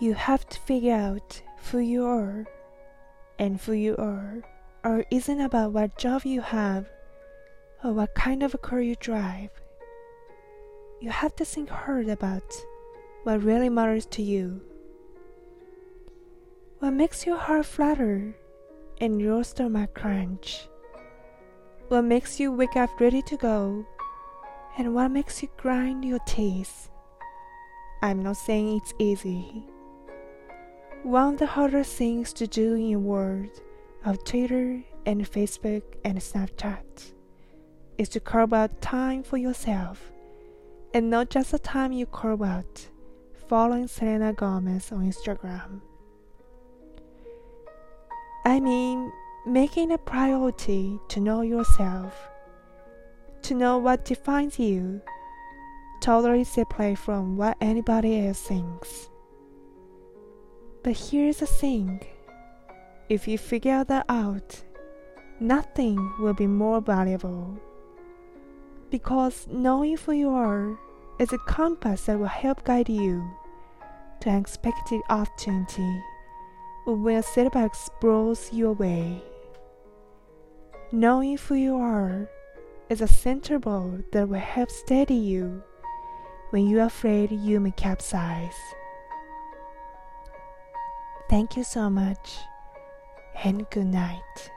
You have to figure out who you are, and who you are or isn't about what job you have or what kind of a car you drive. You have to think hard about what really matters to you. What makes your heart flutter and your stomach crunch? What makes you wake up ready to go? And what makes you grind your teeth? I'm not saying it's easy. One of the hardest things to do in the world of Twitter and Facebook and Snapchat is to carve out time for yourself, and not just the time you carve out following Selena Gomez on Instagram. I mean, making a priority to know yourself, to know what defines you, totally separate from what anybody else thinks. But here's the thing, if you figure that out, nothing will be more valuable. Because knowing who you are is a compass that will help guide you to an expected opportunity or when a setback blows your way. Knowing who you are is a center ball that will help steady you when you are afraid you may capsize. Thank you so much, and good night.